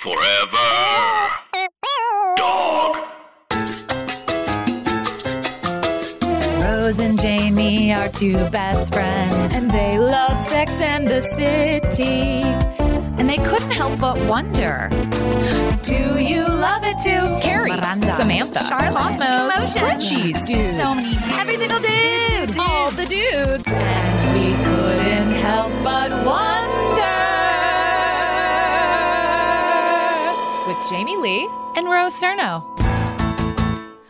Forever Dog. Rose and Jamie are 2 best friends, and they love Sex and the City. And they couldn't help but wonder, do you love it too? Carrie, Miranda, Samantha, Charlotte, Cosmos, Richie's, dudes. So many dudes. Every single dude, all the dudes. And we couldn't help but wonder. With Jamie Lee and Rose Cerno.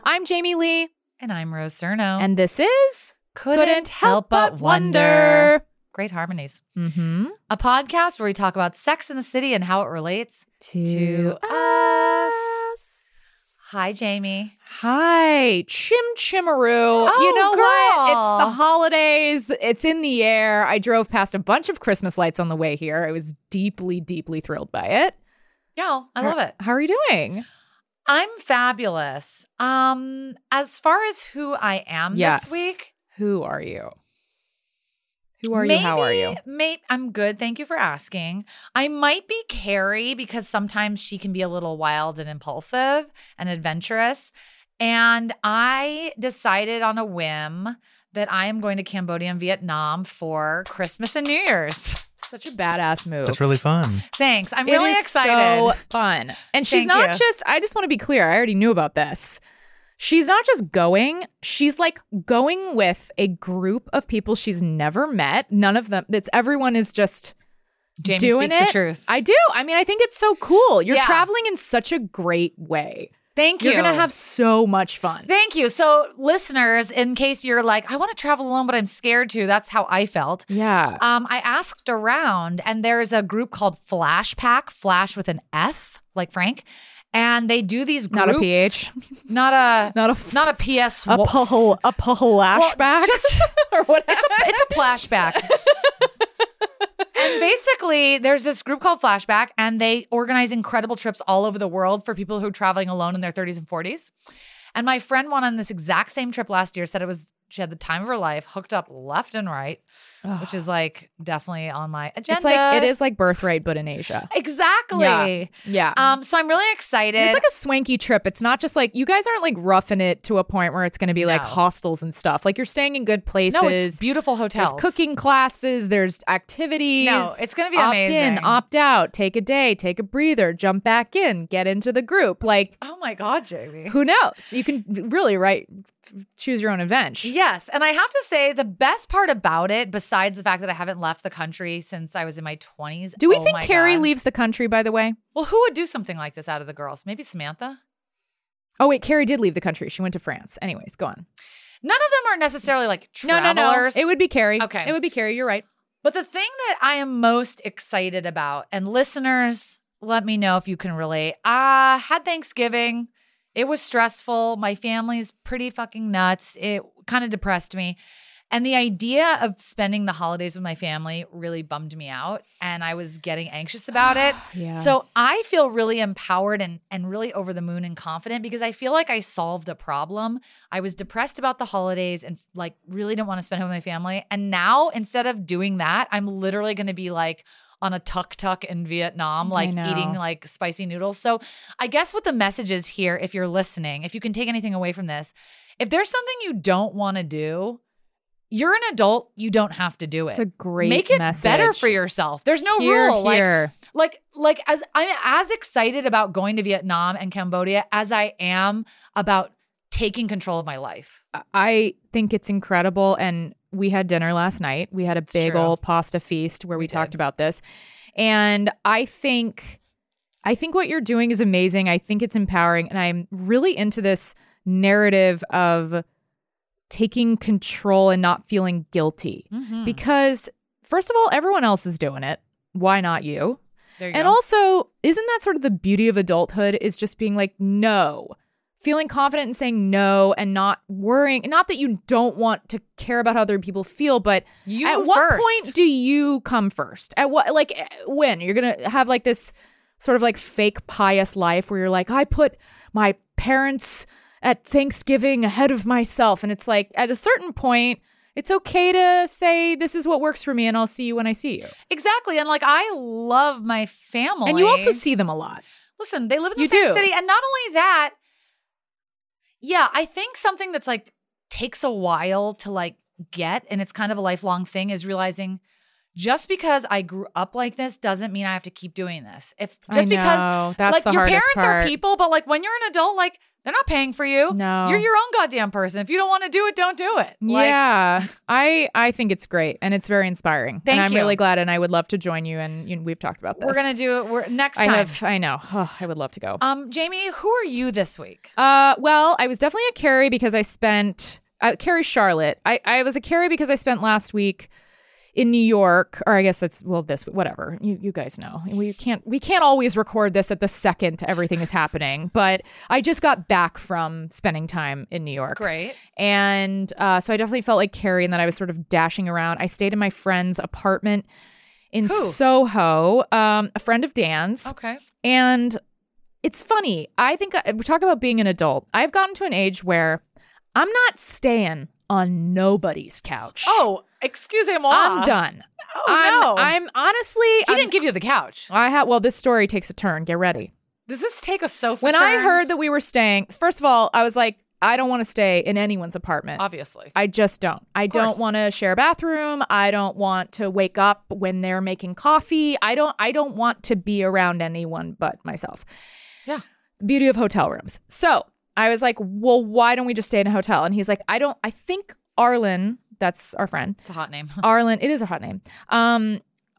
I'm Jamie Lee. And I'm Rose Cerno. And this is Couldn't Help But Wonder. Great harmonies. Mm-hmm. A podcast where we talk about Sex in the City and how it relates to us. Hi, Jamie. Hi. Chim chimaroo. Oh, you know girl. What? It's the holidays. It's in the air. I drove past a bunch of Christmas lights on the way here. I was deeply, deeply thrilled by it. Y'all, I love it. How are you doing? I'm fabulous. As far as who I am this week. Who are you? Who are you? How are you? I'm good. Thank you for asking. I might be Carrie because sometimes she can be a little wild and impulsive and adventurous. And I decided on a whim that I am going to Cambodia and Vietnam for Christmas and New Year's. Such a badass move. That's really fun. Thanks. I'm really excited. It is so fun. And she's not just, I just want to be clear. I already knew about this. She's not just going. She's like going with a group of people she's never met. None of them. It's everyone is just Jamie doing speaks it. The truth. I do. I mean, I think it's so cool. You're traveling in such a great way. Thank you. You're going to have so much fun. Thank you. So listeners, in case you're like, I want to travel alone, but I'm scared to. That's how I felt. Yeah. I asked around and there's a group called Flash Pack, Flash with an F, like Frank. And they do these groups. Not a PH. Not a PS. A Flashback. Well, or whatever. It's a Flashback. And basically, there's this group called Flashback, and they organize incredible trips all over the world for people who are traveling alone in their 30s and 40s. And my friend went on this exact same trip last year, said it was she had the time of her life, hooked up left and right, which is like definitely on my agenda. It's like, it is like Birthright, but in Asia. Exactly. Yeah. So I'm really excited. And it's like a swanky trip. It's not just like, you guys aren't like roughing it to a point where it's going to be like hostels and stuff. Like you're staying in good places. No, it's beautiful hotels. There's cooking classes. There's activities. No, it's going to be amazing. Opt in, opt out, take a day, take a breather, jump back in, get into the group. Like, oh my God, Jamie. Who knows? You can really choose your own adventure. Yes. And I have to say the best part about it, besides the fact that I haven't left the country since I was in my 20s. Do we think Carrie leaves the country, by the way? Well, who would do something like this out of the girls? Maybe Samantha? Oh, wait. Carrie did leave the country. She went to France. Anyways, go on. None of them are necessarily like travelers. No. It would be Carrie. Okay. It would be Carrie. You're right. But the thing that I am most excited about, and listeners, let me know if you can relate. I had Thanksgiving. It was stressful. My family's pretty fucking nuts. It kind of depressed me. And the idea of spending the holidays with my family really bummed me out. And I was getting anxious about it. Yeah. So I feel really empowered and really over the moon and confident because I feel like I solved a problem. I was depressed about the holidays and like really didn't want to spend it with my family. And now instead of doing that, I'm literally going to be like on a tuk-tuk in Vietnam, like eating like spicy noodles. So I guess what the message is here, if you're listening, if you can take anything away from this, if there's something you don't want to do, You're an adult. You don't have to do it. It's a great message. Make it better for yourself. There's no rule. Like as I'm as excited about going to Vietnam and Cambodia as I am about taking control of my life. I think it's incredible. And we had dinner last night. We had a big old pasta feast where we talked about this. And I think what you're doing is amazing. I think it's empowering. And I'm really into this narrative of taking control and not feeling guilty. Mm-hmm. Because first of all, everyone else is doing it. Why not you? There you go. And also, isn't that sort of the beauty of adulthood is just being like, no. Feeling confident and saying no and not worrying. Not that you don't want to care about how other people feel, but you at what point do you come first? At what, like, when? You're going to have like this sort of like fake pious life where you're like, I put my parents at Thanksgiving ahead of myself. And it's like, at a certain point, it's okay to say this is what works for me and I'll see you when I see you. Exactly. And like, I love my family. And you also see them a lot. Listen, they live in the same city. And not only that, yeah, I think something that's like takes a while to like get, and it's kind of a lifelong thing, is realizing just because I grew up like this doesn't mean I have to keep doing this. If just because like your parents are people, but like when you're an adult, like they're not paying for you. No, you're your own goddamn person. If you don't want to do it, don't do it. Like, yeah, I think it's great and it's very inspiring. Thank you. And I'm really glad, and I would love to join you. And we've talked about this. We're gonna do it next time. I know. Oh, I would love to go. Jamie, who are you this week? Well, I was definitely a Carrie because I spent Carrie Charlotte. I was a Carrie because I spent last week in New York, or I guess that's, well, this, whatever. You guys know. We can't always record this at the second everything is happening, but I just got back from spending time in New York. Great. And so I definitely felt like Carrie, and then I was sort of dashing around. I stayed in my friend's apartment in Soho, a friend of Dan's. Okay. And it's funny. I think, we talk about being an adult. I've gotten to an age where I'm not staying on nobody's couch. Oh, excuse me, I'm done. Oh, no. He didn't give you the couch. Well, this story takes a turn. Get ready. Does this take a sofa turn? When I heard that we were staying, first of all, I was like, I don't want to stay in anyone's apartment. Obviously. I just don't. I don't want to share a bathroom. I don't want to wake up when they're making coffee. I don't want to be around anyone but myself. Yeah. The beauty of hotel rooms. So I was like, well, why don't we just stay in a hotel? And he's like, I think Arlen, that's our friend. It's a hot name. Arlen, it is a hot name.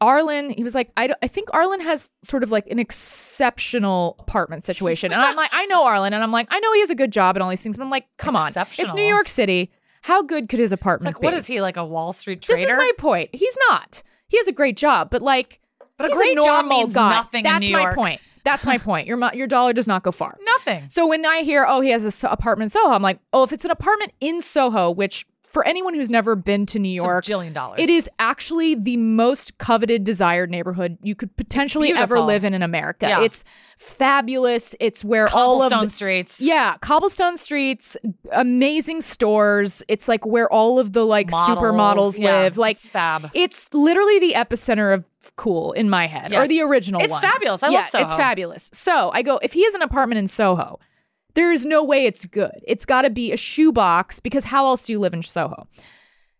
Arlen, he was like, I think Arlen has sort of like an exceptional apartment situation. And I'm like, I know Arlen. And I'm like, I know he has a good job and all these things. But I'm like, come on. It's New York City. How good could his apartment be? What is he, like a Wall Street trader? This is my point. He's not. He has a great job. But like, but a great job means nothing in New York. That's my point. That's my point. Your dollar does not go far. Nothing. So when I hear, oh, he has this apartment in Soho, I'm like, oh, if it's an apartment in Soho, which for anyone who's never been to New York, it's $1 billion. It is actually the most coveted, desired neighborhood you could potentially ever live in America. Yeah. It's fabulous. It's where all of cobblestone streets. Yeah, cobblestone streets, amazing stores. It's like where all of the like supermodels live. Like, it's fab. It's literally the epicenter of cool in my head, or the original one. It's fabulous. I love Soho. It's fabulous. So I go, if he has an apartment in Soho, there is no way it's good. It's got to be a shoebox, because how else do you live in Soho?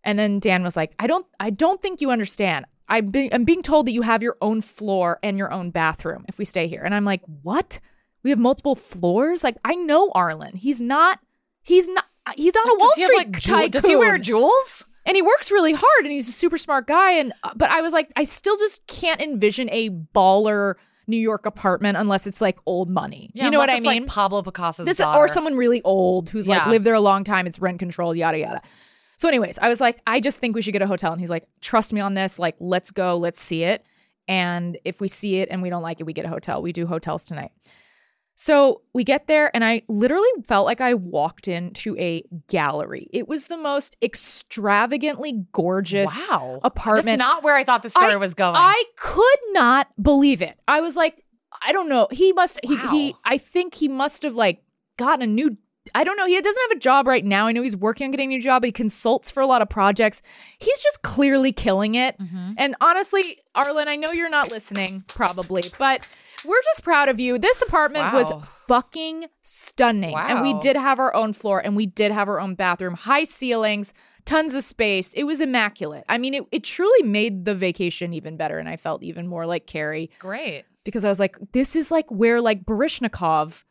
And then Dan was like, I don't think you understand. I'm being told that you have your own floor and your own bathroom if we stay here. And I'm like, what? We have multiple floors? Like, I know Arlen. He's not like, a Wall Street tycoon. Does he wear jewels? And he works really hard, and he's a super smart guy. But I was like, I still just can't envision a baller New York apartment unless it's like old money. Yeah, you know what I mean? Like Pablo Picasso's daughter. Or someone really old who's like lived there a long time. It's rent controlled, yada, yada. So anyways, I was like, I just think we should get a hotel. And he's like, trust me on this. Like, let's go. Let's see it. And if we see it and we don't like it, we get a hotel. We do hotels tonight. So we get there, and I literally felt like I walked into a gallery. It was the most extravagantly gorgeous apartment. That's not where I thought the story was going. I could not believe it. I was like, I don't know. I think he must have like gotten a new, I don't know. He doesn't have a job right now. I know he's working on getting a new job, but he consults for a lot of projects. He's just clearly killing it. Mm-hmm. And honestly, Arlen, I know you're not listening probably, but we're just proud of you. This apartment was fucking stunning. Wow. And we did have our own floor, and we did have our own bathroom, high ceilings, tons of space. It was immaculate. I mean, it truly made the vacation even better, and I felt even more like Carrie. Great. Because I was like, this is like where like Baryshnikov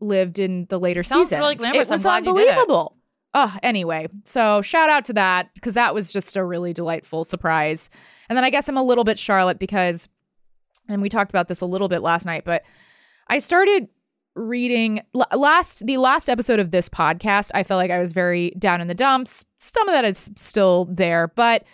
lived in the later seasons. Sounds really glamorous. It was unbelievable. Oh, anyway, so shout out to that because that was just a really delightful surprise. And then I guess I'm a little bit Charlotte because, and we talked about this a little bit last night, but I started reading the last episode of this podcast. I felt like I was very down in the dumps. Some of that is still there, but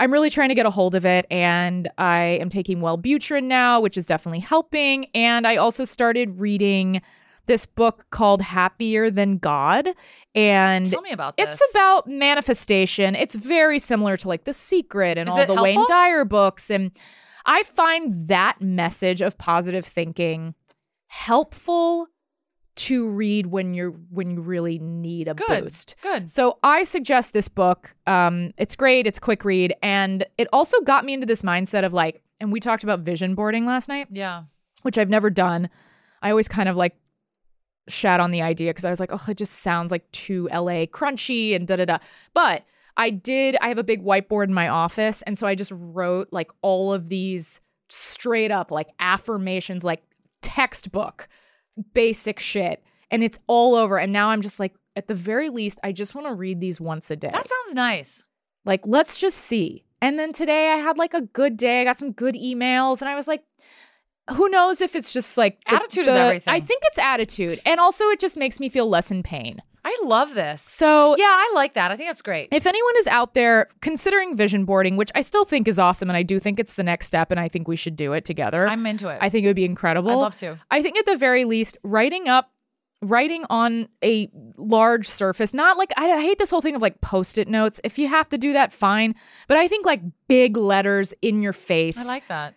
I'm really trying to get a hold of it, and I am taking Wellbutrin now, which is definitely helping. And I also started reading this book called Happier Than God. And tell me about this. It's about manifestation. It's very similar to like The Secret and all the Wayne Dyer books. And I find that message of positive thinking helpful to read when you really need a boost. Good. So I suggest this book. It's great. It's a quick read. And it also got me into this mindset of like, and we talked about vision boarding last night. Yeah. Which I've never done. I always kind of like shat on the idea because I was like, oh, it just sounds like too LA crunchy and da-da-da. But I have a big whiteboard in my office. And so I just wrote like all of these straight up like affirmations, like textbook, basic shit. And it's all over. And now I'm just like, at the very least, I just want to read these once a day. That sounds nice. Like, let's just see. And then today I had like a good day. I got some good emails. And I was like, who knows if it's just like attitude is everything. I think it's attitude. And also it just makes me feel less in pain. I love this. So yeah, I like that. I think that's great. If anyone is out there considering vision boarding, which I still think is awesome. And I do think it's the next step. And I think we should do it together. I'm into it. I think it would be incredible. I'd love to. I think at the very least, writing on a large surface, not like, I hate this whole thing of like Post-it notes. If you have to do that, fine. But I think like big letters in your face. I like that.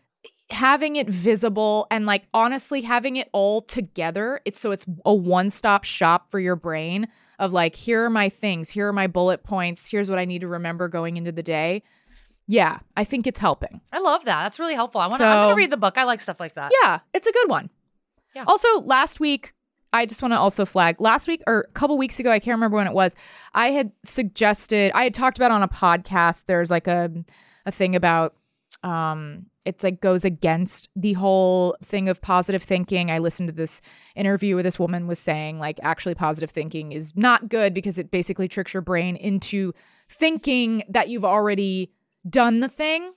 Having it visible and like honestly having it all together. It's a one-stop shop for your brain of like, here are my things. Here are my bullet points. Here's what I need to remember going into the day. Yeah, I think it's helping. I love that. That's really helpful. I'm going to read the book. I like stuff like that. Yeah, it's a good one. Yeah. Also, last week, I just want to also flag last week or a couple weeks ago, I can't remember when it was. I had talked about on a podcast, there's like a thing about it's like goes against the whole thing of positive thinking. I listened to this interview where this woman was saying like actually positive thinking is not good because it basically tricks your brain into thinking that you've already done the thing.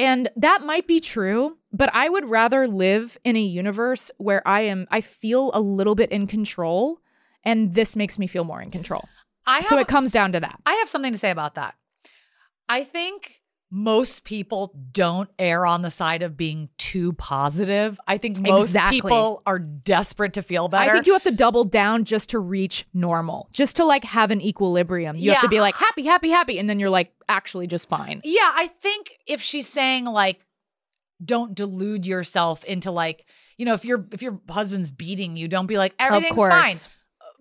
And that might be true, but I would rather live in a universe where I feel a little bit in control, and this makes me feel more in control. So it comes down to that. I have something to say about that. I think most people don't err on the side of being too positive. I think most people are desperate to feel better. I think you have to double down just to reach normal, just to like have an equilibrium. You have to be like happy, happy, happy. And then you're like actually just fine. Yeah. I think if she's saying like, don't delude yourself into like, you know, if your husband's beating you, don't be like, everything's fine.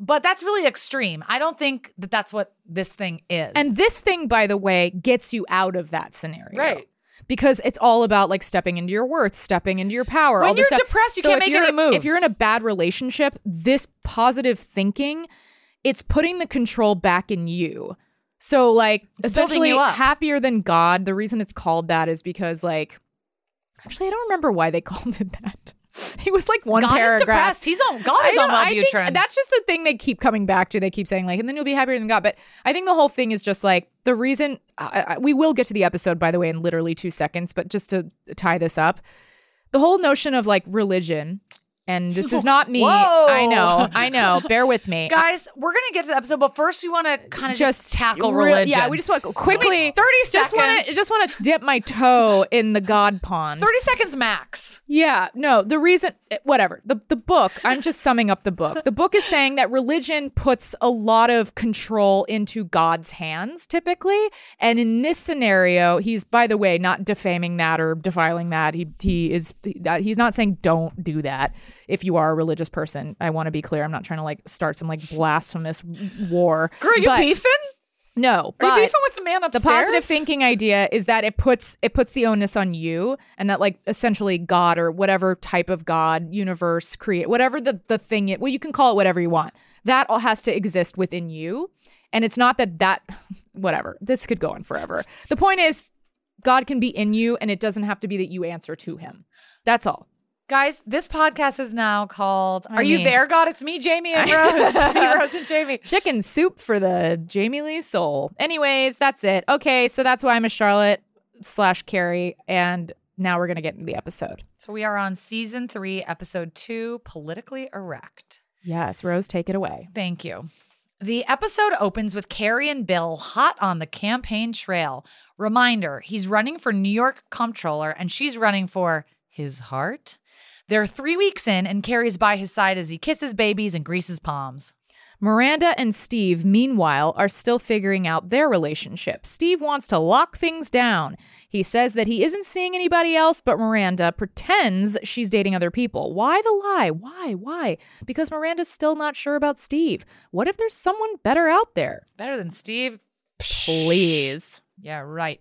But that's really extreme. I don't think that that's what this thing is. And this thing, by the way, gets you out of that scenario. Right. Because it's all about like stepping into your worth, stepping into your power. When all you're depressed, you can't make any moves. If you're in a bad relationship, this positive thinking, it's putting the control back in you. So like essentially Happier Than God. The reason it's called that is because like, actually, I don't remember why they called it that. It was like one God paragraph. God is depressed. God is on Wellbutrin. That's just the thing they keep coming back to. They keep saying like, and then you'll be happier than God. But I think the whole thing is just like the reason we will get to the episode, by the way, in literally 2 seconds. But just to tie this up, the whole notion of like religion. And this is not me. Whoa. I know. Bear with me. Guys, we're going to get to the episode, but first we want to kind of just tackle religion. Yeah, we just want to quickly. 30 seconds. I just want to dip my toe in the God pond. 30 seconds max. Yeah, no, the reason, whatever. The book, I'm just summing up the book. The book is saying that religion puts a lot of control into God's hands, typically. And in this scenario, he's, by the way, not defaming that or defiling that. He's not saying don't do that. If you are a religious person, I want to be clear. I'm not trying to like start some like blasphemous war. Girl, you beefing? No. Are you beefing with the man upstairs? The positive thinking idea is that it puts the onus on you, and that like essentially God or whatever type of God, universe, create, whatever the thing, well, you can call it whatever you want. That all has to exist within you. And it's not that, whatever, this could go on forever. The point is, God can be in you, and it doesn't have to be that you answer to him. That's all. Guys, this podcast is now called You There, God? It's me, Jamie, and Rose. Me, Rose, and Jamie. Chicken soup for the Jamie Lee soul. Anyways, that's it. Okay, so that's why I'm a Charlotte/Carrie, and now we're going to get into the episode. So we are on season 3, episode 2, Politically Erect. Yes, Rose, take it away. Thank you. The episode opens with Carrie and Bill hot on the campaign trail. Reminder, he's running for New York Comptroller, and she's running for his heart. They're 3 weeks in, and Carrie's by his side as he kisses babies and greases palms. Miranda and Steve, meanwhile, are still figuring out their relationship. Steve wants to lock things down. He says that he isn't seeing anybody else, but Miranda pretends she's dating other people. Why the lie? Why? Because Miranda's still not sure about Steve. What if there's someone better out there? Better than Steve? Please. Yeah, right.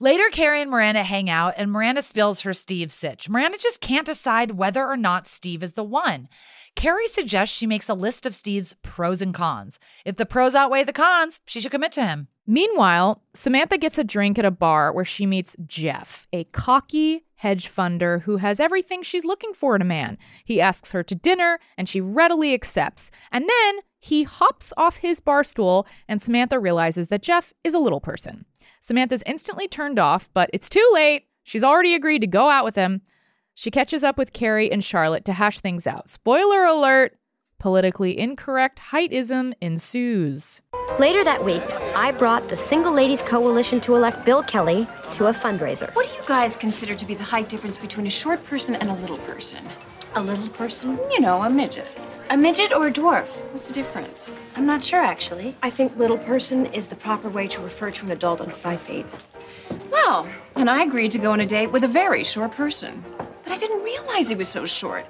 Later, Carrie and Miranda hang out, and Miranda spills her Steve sitch. Miranda just can't decide whether or not Steve is the one. Carrie suggests she makes a list of Steve's pros and cons. If the pros outweigh the cons, she should commit to him. Meanwhile, Samantha gets a drink at a bar where she meets Jeff, a cocky hedge funder who has everything she's looking for in a man. He asks her to dinner, and she readily accepts. And then he hops off his bar stool, and Samantha realizes that Jeff is a little person. Samantha's instantly turned off, but it's too late. She's already agreed to go out with him. She catches up with Carrie and Charlotte to hash things out. Spoiler alert, politically incorrect heightism ensues. Later that week, I brought the Single Ladies Coalition to elect Bill Kelly to a fundraiser. What do you guys consider to be the height difference between a short person and a little person? A little person? You know, a midget. A midget or a dwarf? What's the difference? I'm not sure, actually. I think little person is the proper way to refer to an adult under 5 feet. Well, and I agreed to go on a date with a very short person. But I didn't realize he was so short.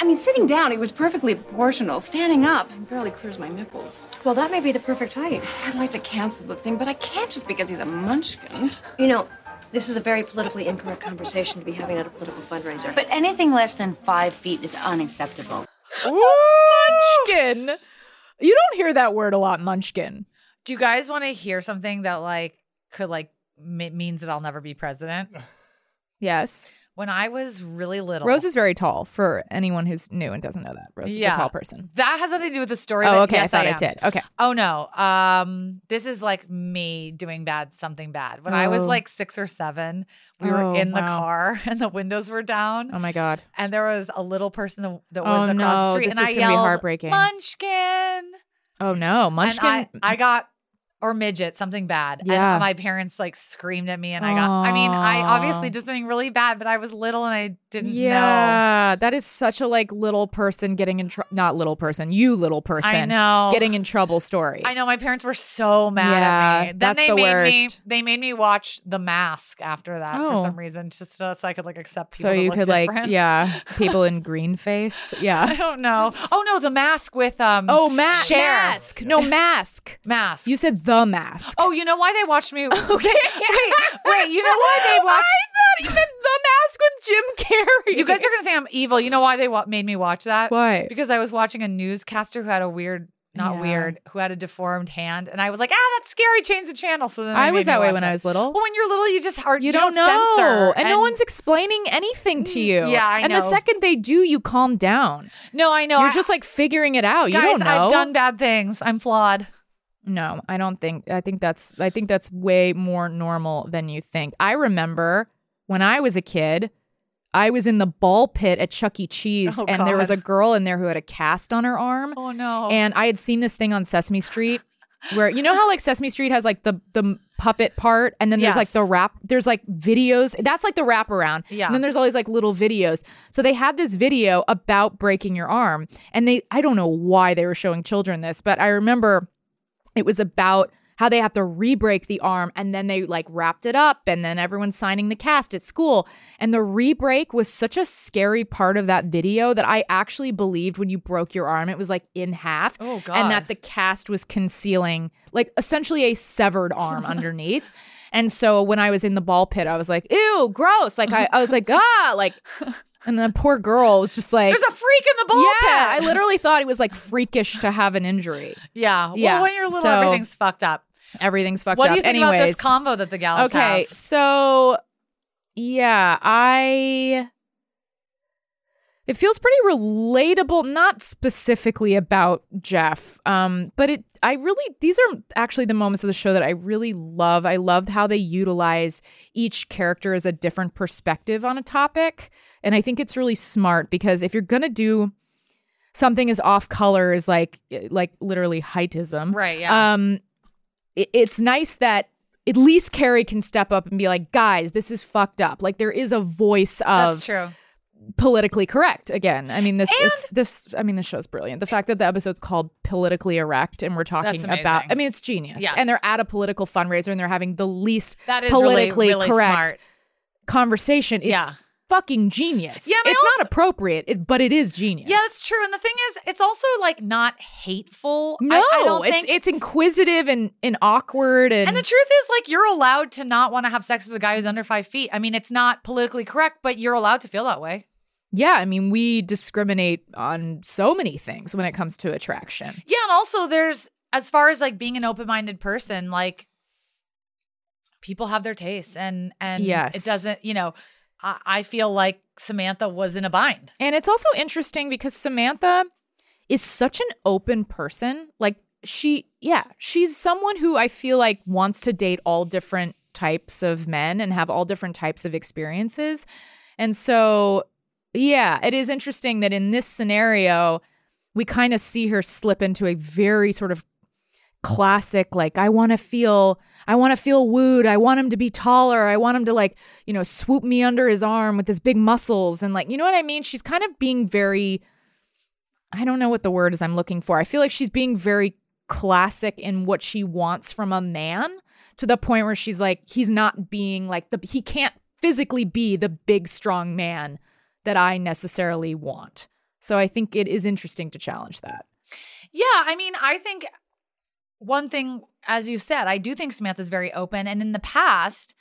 I mean, sitting down, he was perfectly proportional. Standing up, it barely clears my nipples. Well, that may be the perfect height. I'd like to cancel the thing, but I can't just because he's a munchkin. You know, this is a very politically incorrect conversation to be having at a political fundraiser. But anything less than 5 feet is unacceptable. Ooh! Munchkin. You don't hear that word a lot, munchkin. Do you guys want to hear something that means that I'll never be president? Yes. When I was really little. Rose is very tall, for anyone who's new and doesn't know that. Rose is a tall person. That has nothing to do with the story. Oh, okay. Yes, I thought I did. Okay. Oh, no. This is like me doing something bad. When I was like 6 or 7, we were in the car and the windows were down. Oh, my God. And there was a little person that was across the street. This and is I yelled, be heartbreaking. Munchkin. Oh, no. Munchkin. And I got... Or midget, something bad. Yeah. And my parents screamed at me and I got, I obviously did something really bad, but I was little and I didn't know. Yeah, that is such a little person getting in trouble, not little person, you little person. I know. Getting in trouble story. I know, my parents were so mad at me. Then that's the worst. They made me watch The Mask after that for some reason, just so I could accept people that look different. So you could people in green face. Yeah. I don't know. Oh no, The Mask with Mask. No, Mask. Mask. You said The Mask. Oh, you know why they watched me? Okay. Wait, you know why they watched? I thought even The Mask with Jim Carrey. You guys are going to think I'm evil. You know why they made me watch that? Why? Because I was watching a newscaster who had a weird, deformed hand. And I was like, that's scary. Change the channel. So then I was that way when I was little. Well, when you're little, you just you don't know. Censor. And no one's explaining anything to you. Yeah, I know. And the second they do, you calm down. No, I know. You're just figuring it out. Guys, you don't know. I've done bad things. I'm flawed. No, I don't think. I think that's way more normal than you think. I remember when I was a kid, I was in the ball pit at Chuck E. Cheese, and there was a girl in there who had a cast on her arm. Oh no! And I had seen this thing on Sesame Street, where you know how Sesame Street has the puppet part, and then there's the wrap. There's videos. That's the wraparound. Yeah. And then there's always little videos. So they had this video about breaking your arm, and I don't know why they were showing children this, but I remember. It was about how they have to re-break the arm, and then they wrapped it up, and then everyone's signing the cast at school. And the re-break was such a scary part of that video that I actually believed when you broke your arm, it was in half. Oh, God. And that the cast was concealing essentially a severed arm underneath. And so when I was in the ball pit, I was like, ew, gross. I was like, ah, And the poor girl was just like... There's a freak in the bullpen. Yeah, I literally thought it was like freakish to have an injury. Yeah. Well, yeah. When you're little, everything's fucked up. Everything's fucked up. What do you think about this combo that the gals have? Okay, so... Yeah, it feels pretty relatable, not specifically about Jeff, but these are actually the moments of the show that I really love. I love how they utilize each character as a different perspective on a topic. And I think it's really smart because if you're going to do something as off color as like literally heightism, right? Yeah. It's nice that at least Carrie can step up and be like, guys, this is fucked up. Like there is a voice of... That's true. Politically correct again. I mean, the show's brilliant. The fact that the episode's called Politically Erect and we're talking about, I mean, it's genius. Yes. And they're at a political fundraiser and they're having the least politically really, really correct smart conversation. It's fucking genius. Yeah, it's not appropriate, but it is genius. Yeah, that's true. And the thing is, it's also like not hateful. No, I don't think it's inquisitive and awkward. And the truth is, like, you're allowed to not want to have sex with a guy who's under 5 feet. I mean, it's not politically correct, but you're allowed to feel that way. Yeah, I mean, we discriminate on so many things when it comes to attraction. Yeah, and also there's, as far as like being an open-minded person, like people have their tastes and it doesn't, you know, I feel like Samantha was in a bind. And it's also interesting because Samantha is such an open person. Like she's someone who I feel like wants to date all different types of men and have all different types of experiences. And so, yeah, it is interesting that in this scenario, we kind of see her slip into a very sort of classic, like, I want to feel wooed. I want him to be taller. I want him to, like, you know, swoop me under his arm with his big muscles. And, like, you know what I mean? She's kind of being very, I don't know what the word is I'm looking for. I feel like she's being very classic in what she wants from a man to the point where she's like, he's not being like he can't physically be the big, strong man that I necessarily want. So I think it is interesting to challenge that. Yeah. I mean, I think one thing, as you said, I do think Samantha's very open. And in the past,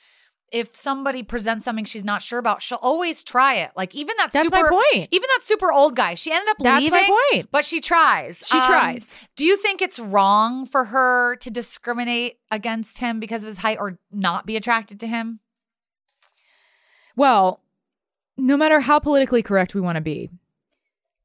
if somebody presents something she's not sure about, she'll always try it. Like even that super old guy, she ended up leaving. That's my point. But she tries. She tries. Do you think it's wrong for her to discriminate against him because of his height or not be attracted to him? Well, no matter how politically correct we want to be,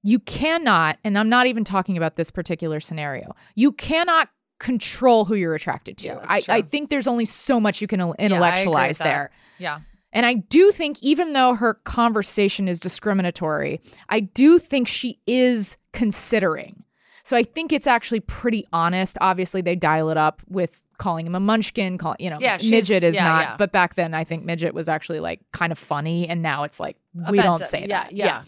you cannot, and I'm not even talking about this particular scenario, you cannot control who you're attracted to. Yeah, I think there's only so much you can intellectualize there. Yeah. And I do think even though her conversation is discriminatory, I do think she is considering. So I think it's actually pretty honest. Obviously, they dial it up with calling him a munchkin, midget is not. Yeah. But back then, I think midget was actually like kind of funny. And now it's like, offensive. We don't say that. Yeah.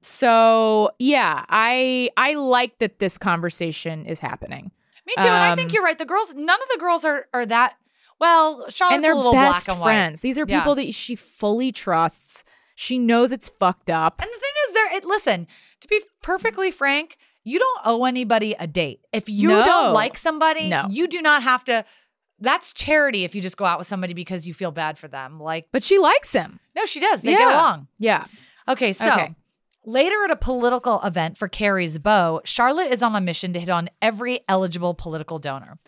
So yeah, I like that this conversation is happening. Me too, and I think you're right. The girls, none of the girls are that well. Charlotte's a little black and white. And they're best friends. These are people that she fully trusts. She knows it's fucked up. And the thing is, listen, to be perfectly frank, you don't owe anybody a date. If you don't like somebody, you do not have to. That's charity if you just go out with somebody because you feel bad for them. Like, but she likes him. No, she does. They get along. Yeah. Okay, so later at a political event for Carrie's beau, Charlotte is on a mission to hit on every eligible political donor.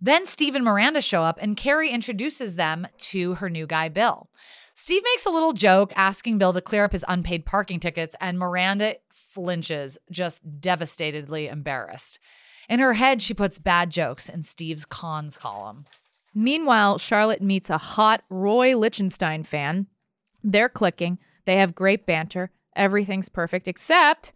Then Steve and Miranda show up, and Carrie introduces them to her new guy, Bill. Steve makes a little joke asking Bill to clear up his unpaid parking tickets, and Miranda flinches, just devastatedly embarrassed. In her head, she puts bad jokes in Steve's cons column. Meanwhile, Charlotte meets a hot Roy Lichtenstein fan. They're clicking. They have great banter. Everything's perfect, except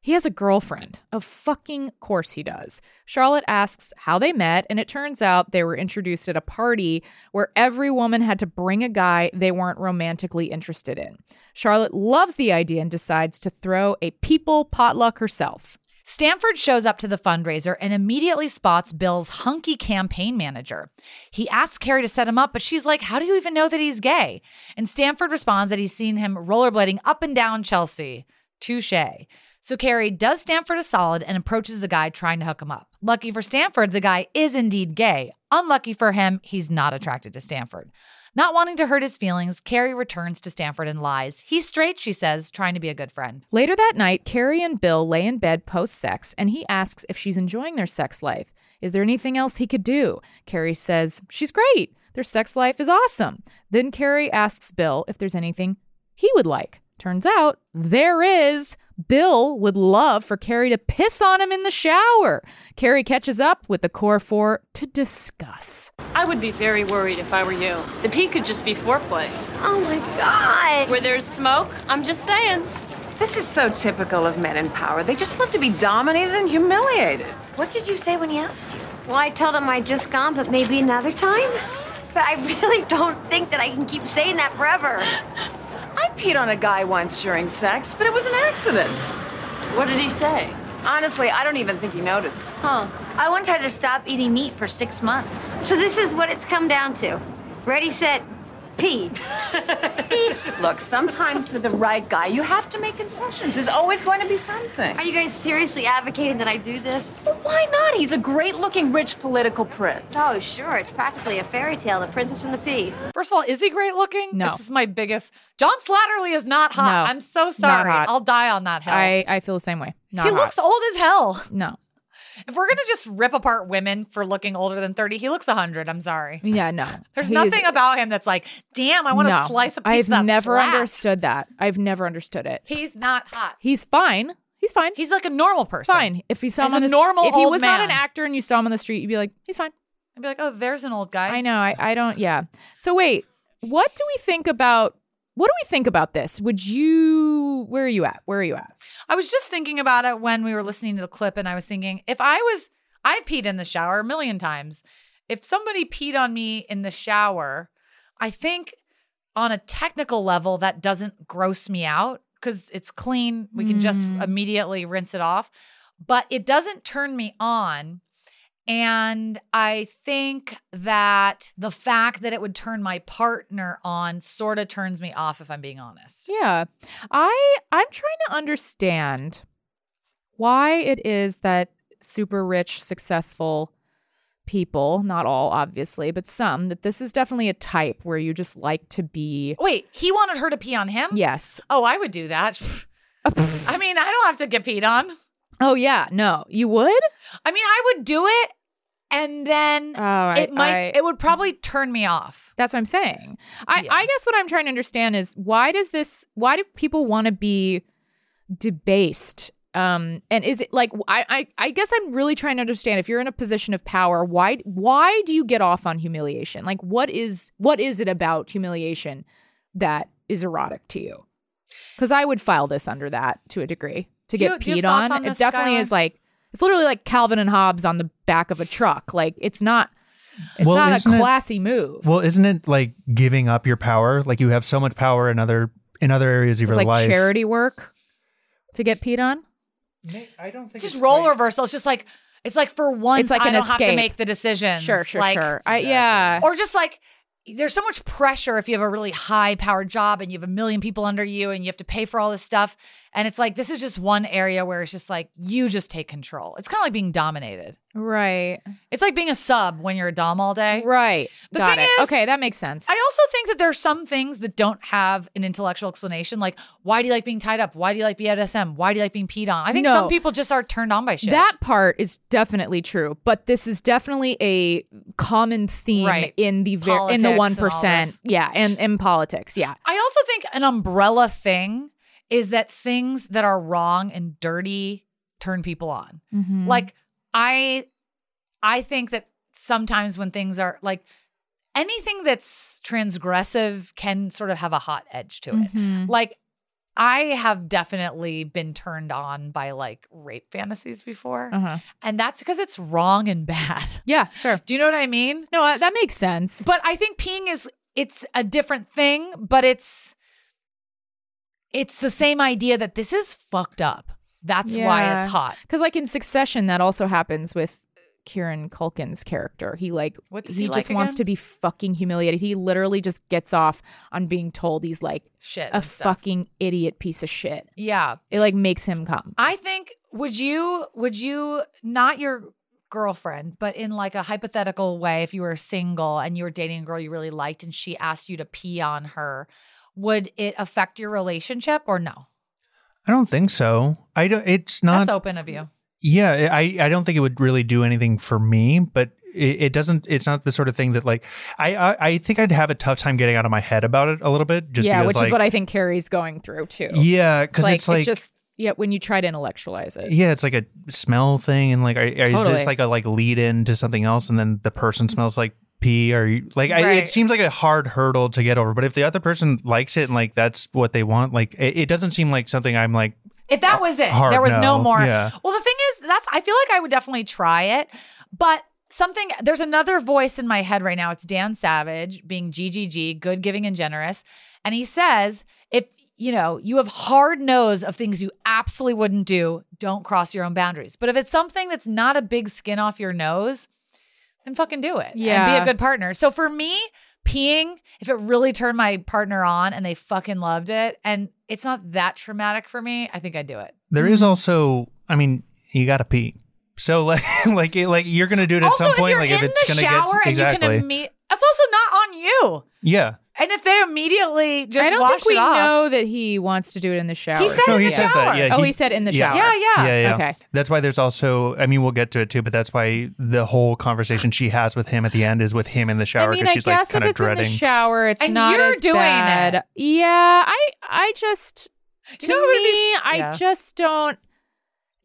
he has a girlfriend. Of fucking course he does. Charlotte asks how they met, and it turns out they were introduced at a party where every woman had to bring a guy they weren't romantically interested in. Charlotte loves the idea and decides to throw a people potluck herself. Stanford shows up to the fundraiser and immediately spots Bill's hunky campaign manager. He asks Carrie to set him up, but she's like, how do you even know that he's gay? And Stanford responds that he's seen him rollerblading up and down Chelsea. Touché. So Carrie does Stanford a solid and approaches the guy trying to hook him up. Lucky for Stanford, the guy is indeed gay. Unlucky for him, he's not attracted to Stanford. Not wanting to hurt his feelings, Carrie returns to Stanford and lies. He's straight, she says, trying to be a good friend. Later that night, Carrie and Bill lay in bed post-sex, and he asks if she's enjoying their sex life. Is there anything else he could do? Carrie says, she's great. Their sex life is awesome. Then Carrie asks Bill if there's anything he would like. Turns out, there is. Bill would love for Carrie to piss on him in the shower. Carrie catches up with the core four to discuss. I would be very worried if I were you. The pee could just be foreplay. Oh my God. Where there's smoke, I'm just saying. This is so typical of men in power. They just love to be dominated and humiliated. What did you say when he asked you? Well, I told him I'd just gone, but maybe another time. But I really don't think that I can keep saying that forever. I peed on a guy once during sex, but it was an accident. What did he say? Honestly, I don't even think he noticed. Huh. I once had to stop eating meat for 6 months. So this is what it's come down to. Ready, set, pee. Look, sometimes for the right guy, you have to make concessions. There's always going to be something. Are you guys seriously advocating that I do this? Well, why not? He's a great-looking, rich political prince. Oh, sure. It's practically a fairy tale, The Princess and the Pea. First of all, is he great-looking? No. This is my biggest... John Slattery is not hot. No, I'm so sorry. I'll die on that hill. I feel the same way. Not he hot. Looks old as hell. No. If we're going to just rip apart women for looking older than 30, he looks 100. I'm sorry. Yeah, no. There's nothing about him that's like, damn, I want to slice a piece of that. I've never understood that. I've never understood it. He's not hot. He's fine. He's fine. He's like a normal person. Fine. If you saw him on the street, if he was not an actor and you saw him on the street, you'd be like, he's fine. I'd be like, oh, there's an old guy. I know. I don't. Yeah. So wait, what do we think about this? Where are you at? Where are you at? I was just thinking about it when we were listening to the clip, and I was thinking, I peed in the shower a million times. If somebody peed on me in the shower, I think on a technical level, that doesn't gross me out because it's clean. We can just immediately rinse it off, but it doesn't turn me on. And I think that the fact that it would turn my partner on sort of turns me off, if I'm being honest. Yeah. I'm trying to understand why it is that super rich, successful people, not all obviously, but some, that this is definitely a type where you just like to be. Wait, he wanted her to pee on him? Yes. Oh, I would do that. I mean, I don't have to get peed on. Oh, yeah. No. You would? I mean, I would do it, and then it would probably turn me off. That's what I'm saying. I guess what I'm trying to understand is why do people want to be debased? And is it like, I guess I'm really trying to understand, if you're in a position of power, why do you get off on humiliation? Like, what is it about humiliation that is erotic to you? Because I would file this under that to a degree. To get peed on. It definitely is like, it's literally like Calvin and Hobbes on the back of a truck. Like, it's not a classy move. Well, isn't it like giving up your power? Like, you have so much power in other areas of your life. It's like charity work to get peed on. I don't think just role reversal. It's just like, it's like for once like I don't have to make the decisions. Sure. Exactly. Yeah. Or just like, there's so much pressure if you have a really high-powered job and you have a million people under you and you have to pay for all this stuff. And it's like, this is just one area where it's just like, you just take control. It's kind of like being dominated. Right. It's like being a sub when you're a dom all day. Right. Got it. Okay, that makes sense. I also think that there are some things that don't have an intellectual explanation. Like, why do you like being tied up? Why do you like BDSM? Why do you like being peed on? I think some people just are turned on by shit. That part is definitely true. But this is definitely a common theme in the in the 1%. Yeah, and in politics. Yeah. I also think an umbrella thing is that things that are wrong and dirty turn people on. Mm-hmm. Like, I think that sometimes when things are like, anything that's transgressive can sort of have a hot edge to it. Mm-hmm. Like, I have definitely been turned on by like rape fantasies before. Uh-huh. And that's because it's wrong and bad. Yeah, sure. Do you know what I mean? No, that makes sense. But I think peeing it's a different thing, but it's the same idea that this is fucked up. That's why it's hot. Because like in Succession, that also happens with Kieran Culkin's character. He wants to be fucking humiliated. He literally just gets off on being told he's like shit, a fucking idiot piece of shit. Yeah. It like makes him come. I think, would you not your girlfriend, but in like a hypothetical way, if you were single and you were dating a girl you really liked and she asked you to pee on her, would it affect your relationship or no? I don't think so. I don't, it's not. That's open of you. Yeah. I don't think it would really do anything for me, but it doesn't, it's not the sort of thing that like, I think I'd have a tough time getting out of my head about it a little bit. Just yeah. Which is what I think Carrie's going through too. Yeah. Cause it's like just, yeah, when you try to intellectualize it. Yeah, it's like a smell thing, and like, totally. Is this like a like lead in to something else, and then the person smells like pee, or like right. It seems like a hard hurdle to get over. But if the other person likes it and like that's what they want, like it doesn't seem like something I'm like. If that was it, there was no more. Yeah. Well, the thing is, I feel like I would definitely try it, but. There's another voice in my head right now. It's Dan Savage being GGG, good, giving, and generous. And he says, if you know, you have hard nose of things you absolutely wouldn't do, don't cross your own boundaries. But if it's something that's not a big skin off your nose, then fucking do it. Yeah. And be a good partner. So for me, peeing, if it really turned my partner on and they fucking loved it, and it's not that traumatic for me, I think I'd do it. There is also, I mean, you gotta pee. So like you're gonna do it at also, some point. Like if it's gonna get exactly. That's also not on you. Yeah. And if they immediately just, I don't think we know that he wants to do it in the shower. He said in the shower. Yeah, he said in the shower. Yeah. Okay. That's why there's also. I mean, we'll get to it too, but that's why the whole conversation she has with him at the end is with him in the shower. I mean, I she's guess like, if it's dreading. In the shower, it's and not as bad. It. Yeah. I just to you know me, I just don't.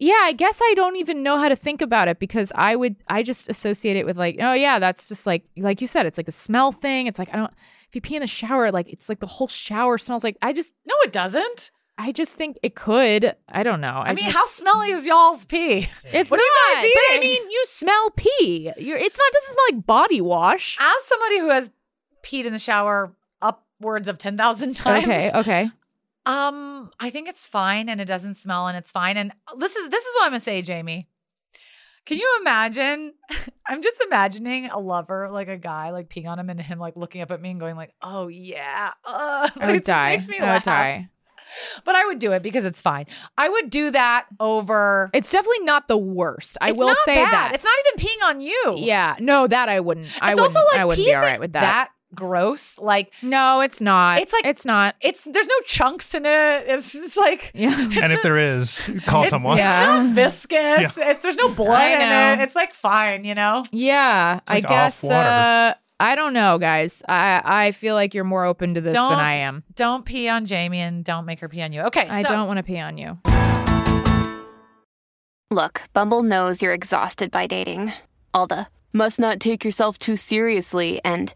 Yeah, I guess I don't even know how to think about it because I just associate it with like, oh yeah, that's just like you said, it's like a smell thing. It's like, I don't, if you pee in the shower, like it's like the whole shower smells like, I just. No, it doesn't. I just think it could. I don't know. I mean, just, how smelly is y'all's pee? It's what not, but I mean, you smell pee. It doesn't smell like body wash. As somebody who has peed in the shower upwards of 10,000 times. Okay. I think it's fine, and it doesn't smell, and it's fine. And this is what I'm gonna say, Jamie. Can you imagine? I'm just imagining a lover, like a guy, like peeing on him, and him like looking up at me and going like, "Oh yeah," I would die. It makes me laugh. But I would do it because it's fine. I would do that over. It's definitely not the worst. I will say that it's not even peeing on you. Yeah, no, that I wouldn't. I wouldn't be all right with that. Gross, like no, it's not. It's like it's not. It's there's no chunks in it. It's like yeah. And if there is, call someone. Yeah. It's not viscous. Yeah. There's no blood in it. It's like fine, you know. Yeah, like I guess. I don't know, guys. I feel like you're more open to this than I am. Don't pee on Jamie and don't make her pee on you. Okay, I don't want to pee on you. Look, Bumble knows you're exhausted by dating. All the must not take yourself too seriously and.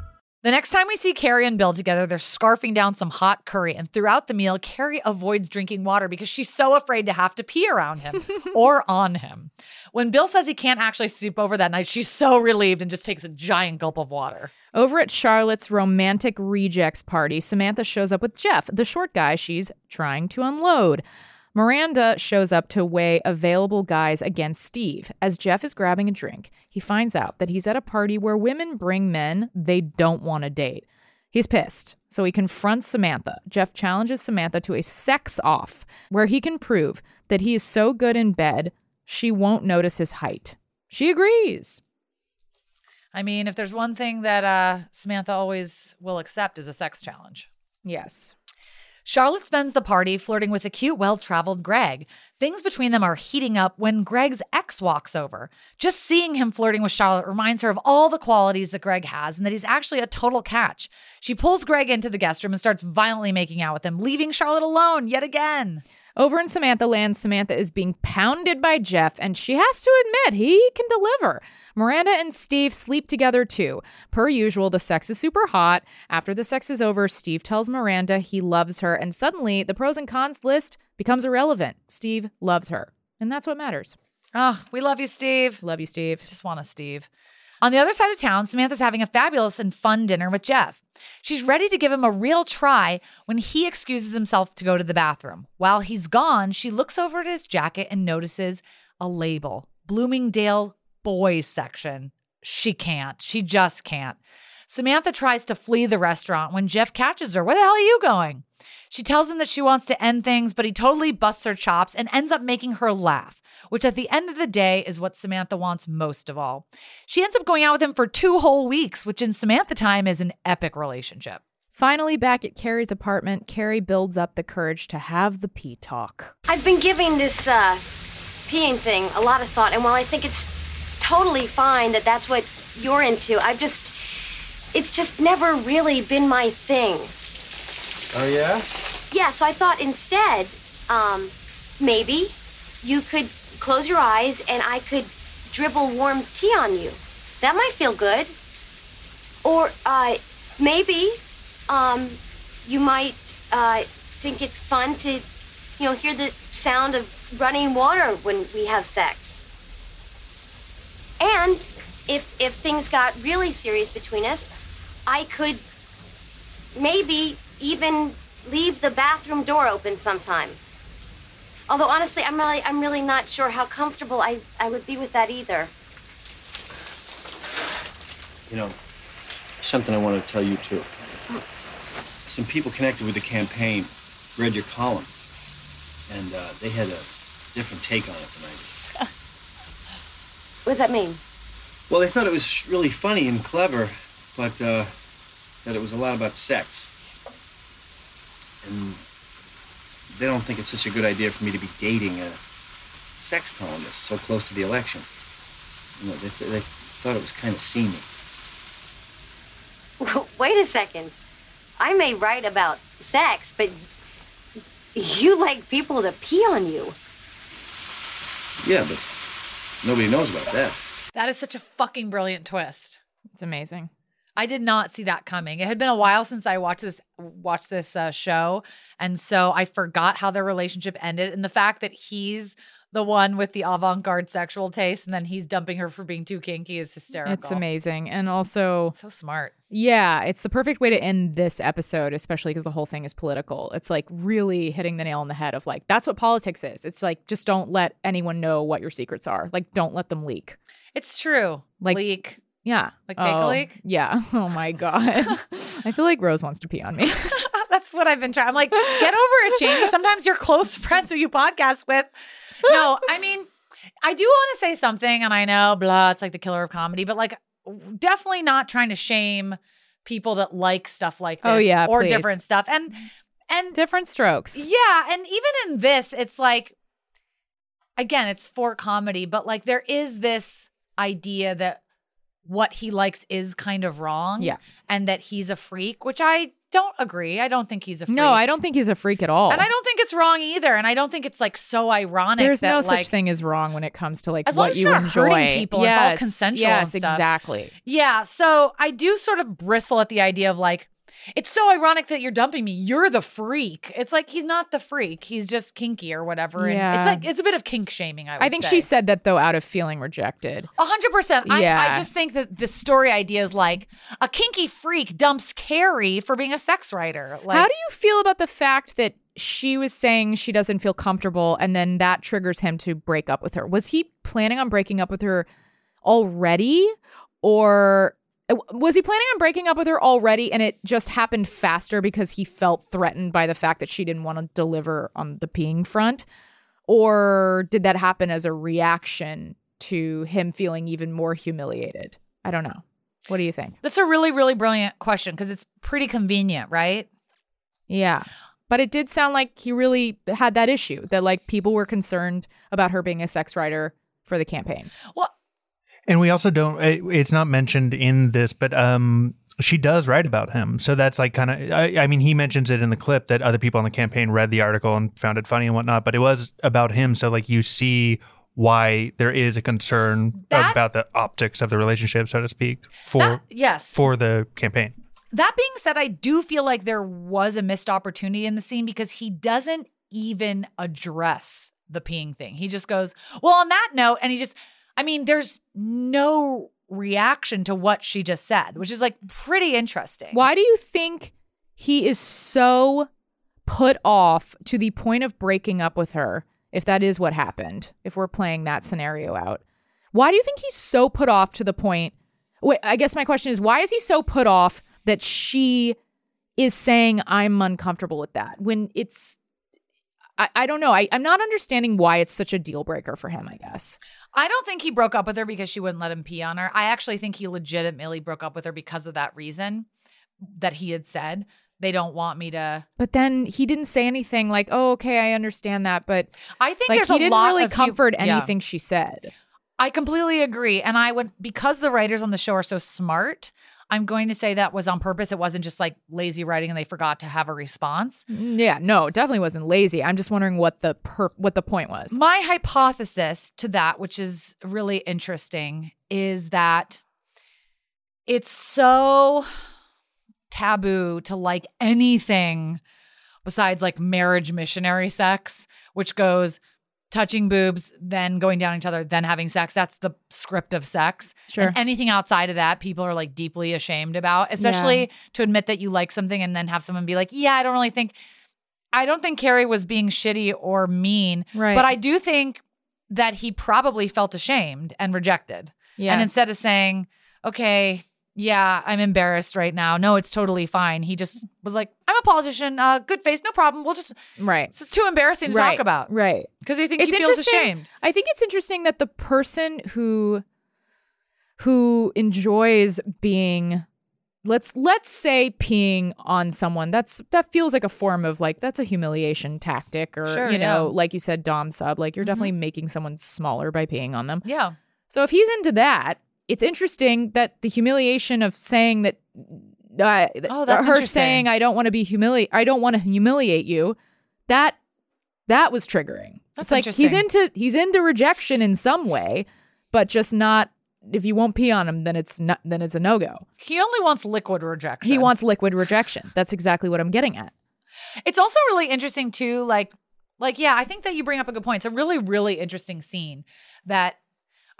The next time we see Carrie and Bill together, they're scarfing down some hot curry. And throughout the meal, Carrie avoids drinking water because she's so afraid to have to pee around him or on him. When Bill says he can't actually sleep over that night, she's so relieved and just takes a giant gulp of water. Over at Charlotte's romantic rejects party, Samantha shows up with Jeff, the short guy she's trying to unload. Miranda shows up to weigh available guys against Steve. As Jeff is grabbing a drink, he finds out that he's at a party where women bring men they don't want to date. He's pissed, so he confronts Samantha. Jeff challenges Samantha to a sex-off, where he can prove that he is so good in bed, she won't notice his height. She agrees. I mean, if there's one thing that Samantha always will accept is a sex challenge. Yes. Charlotte spends the party flirting with the cute, well-traveled Greg. Things between them are heating up when Greg's ex walks over. Just seeing him flirting with Charlotte reminds her of all the qualities that Greg has and that he's actually a total catch. She pulls Greg into the guest room and starts violently making out with him, leaving Charlotte alone yet again. Over in Samantha land, Samantha is being pounded by Jeff, and she has to admit he can deliver. Miranda and Steve sleep together too. Per usual, the sex is super hot. After the sex is over, Steve tells Miranda he loves her, and suddenly the pros and cons list becomes irrelevant. Steve loves her, and that's what matters. Oh, we love you, Steve. Love you, Steve. Just want a Steve. On the other side of town, Samantha's having a fabulous and fun dinner with Jeff. She's ready to give him a real try when he excuses himself to go to the bathroom. While he's gone, she looks over at his jacket and notices a label, Bloomingdale Boys section. She can't. She just can't. Samantha tries to flee the restaurant when Jeff catches her. Where the hell are you going? She tells him that she wants to end things, but he totally busts her chops and ends up making her laugh, which at the end of the day is what Samantha wants most of all. She ends up going out with him for 2 whole weeks, which in Samantha time is an epic relationship. Finally, back at Carrie's apartment, Carrie builds up the courage to have the pee talk. I've been giving this peeing thing a lot of thought, and while I think it's totally fine that that's what you're into, it's just never really been my thing. Oh, yeah? Yeah, so I thought instead, maybe you could close your eyes and I could dribble warm tea on you. That might feel good. Or, maybe, you might, think it's fun to, hear the sound of running water when we have sex. And if things got really serious between us, I could maybe even leave the bathroom door open sometime. Although honestly, I'm really not sure how comfortable I would be with that either. Something I want to tell you too. Some people connected with the campaign read your column, and they had a different take on it than I did. What does that mean? Well, they thought it was really funny and clever, but that it was a lot about sex. And they don't think it's such a good idea for me to be dating a sex columnist so close to the election. They thought it was kind of seamy. Wait a second. I may write about sex, but you like people to pee on you. Yeah, but nobody knows about that. That is such a fucking brilliant twist. It's amazing. I did not see that coming. It had been a while since I watched this show, and so I forgot how their relationship ended. And the fact that he's the one with the avant-garde sexual taste, and then he's dumping her for being too kinky is hysterical. It's amazing, and also so smart. Yeah, it's the perfect way to end this episode, especially because the whole thing is political. It's like really hitting the nail on the head of like that's what politics is. It's like just don't let anyone know what your secrets are. Like don't let them leak. It's true. Like leak. Yeah. Like take a leak? Yeah. Oh, my God. I feel like Rose wants to pee on me. That's what I've been trying. I'm like, get over it, Jamie. Sometimes your close friends who you podcast with. No, I mean, I do want to say something, and I know, blah, it's like the killer of comedy, but like definitely not trying to shame people that like stuff like this or please. Different stuff. And different strokes. Yeah. And even in this, it's like, again, it's for comedy, but like there is this idea that what he likes is kind of wrong. Yeah. And that he's a freak, which I don't agree. I don't think he's a freak. No, I don't think he's a freak at all. And I don't think it's wrong either. And I don't think it's like so ironic. There's no such thing as wrong when it comes to like what you enjoy. As long as you're not hurting people, yes, it's all consensual. Yes, and stuff. Exactly. Yeah. So I do sort of bristle at the idea of like, it's so ironic that you're dumping me. You're the freak. It's like he's not the freak. He's just kinky or whatever. Yeah. And it's like it's a bit of kink shaming, I would say. I think she said that, though, out of feeling rejected. 100%. Yeah. I just think that the story idea is like a kinky freak dumps Carrie for being a sex writer. Like, how do you feel about the fact that she was saying she doesn't feel comfortable and then that triggers him to break up with her? Was he planning on breaking up with her already, or... was he planning on breaking up with her already and it just happened faster because he felt threatened by the fact that she didn't want to deliver on the peeing front? Or did that happen as a reaction to him feeling even more humiliated? I don't know. What do you think? That's a really, really brilliant question because it's pretty convenient, right? Yeah. But it did sound like he really had that issue that like people were concerned about her being a sex writer for the campaign. Well, and we also don't, it's not mentioned in this, but she does write about him. So that's like kind of, I mean, he mentions it in the clip that other people on the campaign read the article and found it funny and whatnot, but it was about him. So like you see why there is a concern about the optics of the relationship, so to speak, for the campaign. That being said, I do feel like there was a missed opportunity in the scene because he doesn't even address the peeing thing. He just goes, well, on that note, and he just, I mean, there's no reaction to what she just said, which is like pretty interesting. Why do you think he is so put off to the point of breaking up with her, if that is what happened, if we're playing that scenario out? Why do you think he's so put off to the point? Wait, I guess my question is, why is he so put off that she is saying, I'm uncomfortable with that? When it's, I don't know. I'm not understanding why it's such a deal breaker for him, I guess. I don't think he broke up with her because she wouldn't let him pee on her. I actually think he legitimately broke up with her because of that reason that he had said. They don't want me to. But then he didn't say anything like, oh, okay, I understand that. But I think like, there's a lot of, he didn't really comfort anything she said. I completely agree. And I would, because the writers on the show are so smart, I'm going to say that was on purpose. It wasn't just like lazy writing and they forgot to have a response. Yeah, no, it definitely wasn't lazy. I'm just wondering what the point was. My hypothesis to that, which is really interesting, is that it's so taboo to like anything besides like marriage missionary sex, which goes touching boobs, then going down on each other, then having sex. That's the script of sex. Sure. And anything outside of that, people are like deeply ashamed about, especially to admit that you like something and then have someone be like, yeah, I don't think Carrie was being shitty or mean, right, but I do think that he probably felt ashamed and rejected. Yes. And instead of saying, okay, yeah, I'm embarrassed right now, no, it's totally fine, he just was like, I'm a politician, good face, no problem. We'll just, right, it's just too embarrassing to talk about. Right. Because I think he feels ashamed. I think it's interesting that the person who enjoys being, let's say peeing on someone, that feels like a form of like, that's a humiliation tactic or, sure, know, like you said, dom sub, like you're definitely making someone smaller by peeing on them. Yeah. So if he's into that, it's interesting that the humiliation of saying that, her saying, I don't want to humiliate you, that was triggering. That's it's like he's into rejection in some way, but just not, if you won't pee on him, then it's a no-go. He only wants liquid rejection. He wants liquid rejection. That's exactly what I'm getting at. It's also really interesting too, like yeah, I think that you bring up a good point. It's a really, really interesting scene that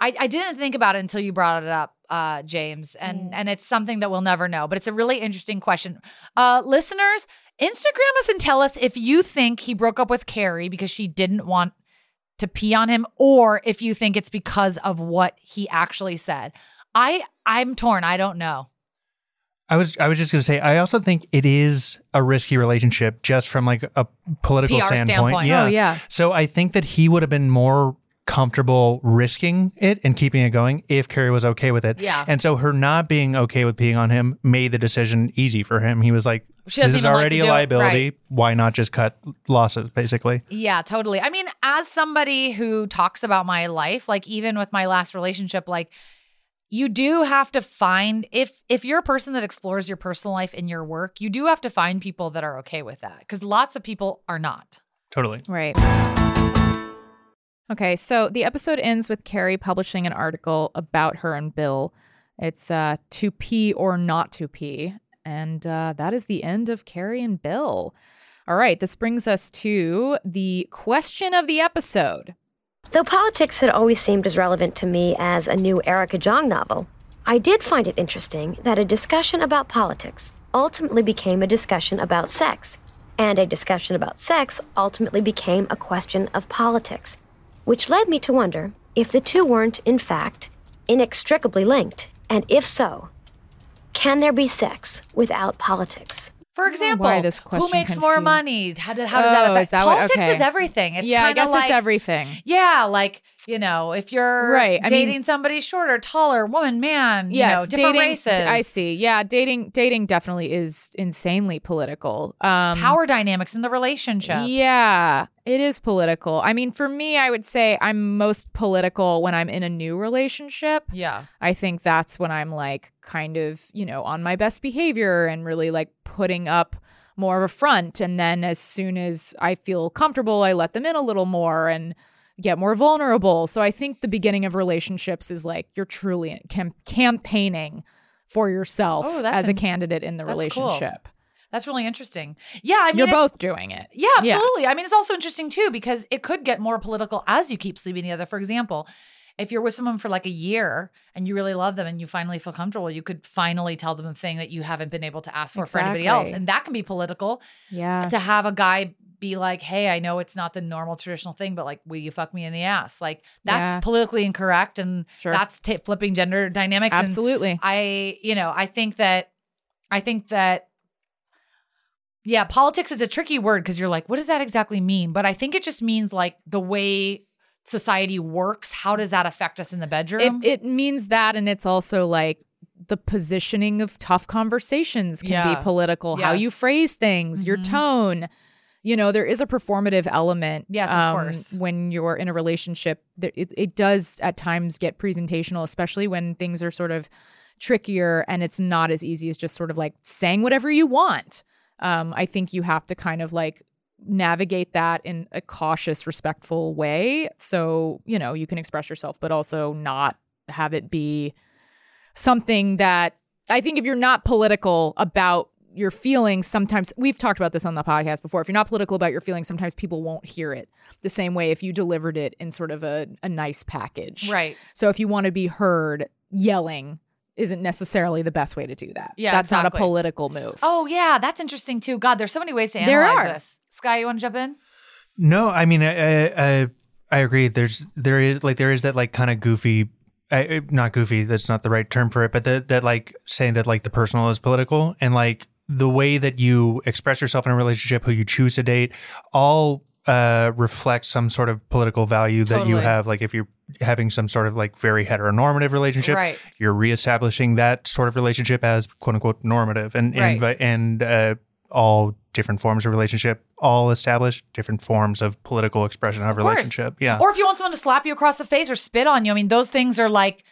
I didn't think about it until you brought it up, James, and it's something that we'll never know, but it's a really interesting question. Listeners, Instagram us and tell us if you think he broke up with Carrie because she didn't want to pee on him, or if you think it's because of what he actually said. I'm torn. I don't know. I was just going to say, I also think it is a risky relationship just from like a political PR standpoint. Yeah. Oh, yeah. So I think that he would have been more comfortable risking it and keeping it going if Carrie was okay with it. Yeah. And so her not being okay with peeing on him made the decision easy for him. He was like, this is already a liability. Right. Why not just cut losses, basically? Yeah, totally. I mean, as somebody who talks about my life, like even with my last relationship, like you do have to find, if you're a person that explores your personal life in your work, you do have to find people that are okay with that, because lots of people are not. Totally. Right. Okay, so the episode ends with Carrie publishing an article about her and Bill. It's to pee or not to pee. And that is the end of Carrie and Bill. All right, this brings us to the question of the episode. Though politics had always seemed as relevant to me as a new Erika Jong novel, I did find it interesting that a discussion about politics ultimately became a discussion about sex, and a discussion about sex ultimately became a question of politics, which led me to wonder if the two weren't, in fact, inextricably linked, and if so, can there be sex without politics? For example, who makes more money? How does that affect politics? Is everything. It's everything. Yeah, You know, if you're dating somebody shorter, taller, woman, man, different races. I see. Yeah, dating definitely is insanely political. Power dynamics in the relationship. Yeah, it is political. I mean, for me, I would say I'm most political when I'm in a new relationship. Yeah. I think that's when I'm like kind of, on my best behavior and really like putting up more of a front. And then as soon as I feel comfortable, I let them in a little more and get more vulnerable. So I think the beginning of relationships is like you're truly campaigning for yourself as a candidate in the relationship. Cool. That's really interesting. Yeah, I mean, you're both doing it. Yeah, absolutely. Yeah. I mean, it's also interesting too because it could get more political as you keep sleeping together. For example, if you're with someone for like a year and you really love them and you finally feel comfortable, you could finally tell them a thing that you haven't been able to ask for anybody else. And that can be political. Yeah. To have a guy be like, hey, I know it's not the normal traditional thing, but like, will you fuck me in the ass? Like that's politically incorrect. And that's flipping gender dynamics. Absolutely. And I think that yeah, politics is a tricky word because you're like, what does that exactly mean? But I think it just means like the way society works. How does that affect us in the bedroom? It means that, and it's also like the positioning of tough conversations can be political. Yes. How you phrase things, your tone. There is a performative element. Yes, of course. When you're in a relationship, it does at times get presentational, especially when things are sort of trickier and it's not as easy as just sort of like saying whatever you want. I think you have to kind of like navigate that in a cautious, respectful way. So, you can express yourself, but also not have it be something that I think if you're not political about your feelings, sometimes we've talked about this on the podcast before. If you're not political about your feelings, sometimes people won't hear it the same way if you delivered it in sort of a nice package. Right. So if you want to be heard, yelling isn't necessarily the best way to do that. Yeah, that's exactly. Not a political move. Oh, yeah. That's interesting, too. God, there's so many ways to analyze this. Sky, you want to jump in? No, I mean, I agree. There is that like kind of goofy, not goofy. That's not the right term for it, but that like saying that like the personal is political and like the way that you express yourself in a relationship, who you choose to date, all reflects some sort of political value that you have. Like if you're having some sort of like very heteronormative relationship, you're reestablishing that sort of relationship as quote unquote normative and all different forms of relationship, all established different forms of political expression of relationship. Yeah. Or if you want someone to slap you across the face or spit on you, I mean, those things are like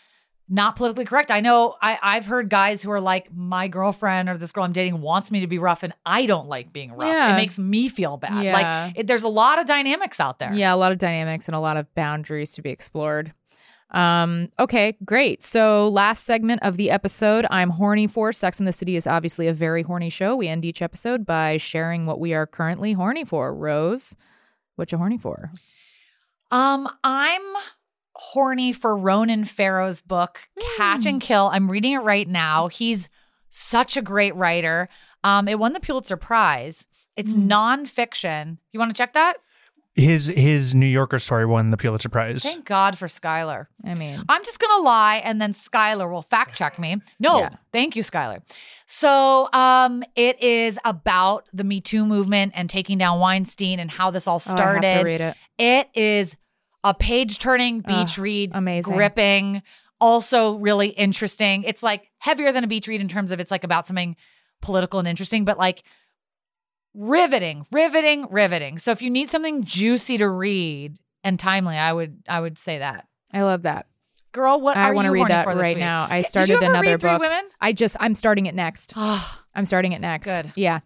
not politically correct. I know I've heard guys who are like, my girlfriend or this girl I'm dating wants me to be rough and I don't like being rough. Yeah. It makes me feel bad. Yeah. Like there's a lot of dynamics out there. Yeah, a lot of dynamics and a lot of boundaries to be explored. Okay, great. So last segment of the episode, I'm horny for. Sex and the City is obviously a very horny show. We end each episode by sharing what we are currently horny for. Rose, what you horny for? I'm horny for Ronan Farrow's book, Catch and Kill. I'm reading it right now. He's such a great writer. It won the Pulitzer Prize. It's nonfiction. You want to check that? His New Yorker story won the Pulitzer Prize. Thank God for Skylar. I mean, I'm just going to lie and then Skylar will fact check me. No, Thank you, Skylar. So it is about the Me Too movement and taking down Weinstein and how this all started. I have to read it. It is a page-turning beach read. Amazing. Gripping. Also really interesting. It's like heavier than a beach read in terms of it's like about something political and interesting, but like riveting. So if you need something juicy to read and timely, I would say that. I love that. Girl, what are you horny for this week? I want to read that right now. I started another book. Did you ever read Three Women? I'm starting it next. I'm starting it next. Good. Yeah.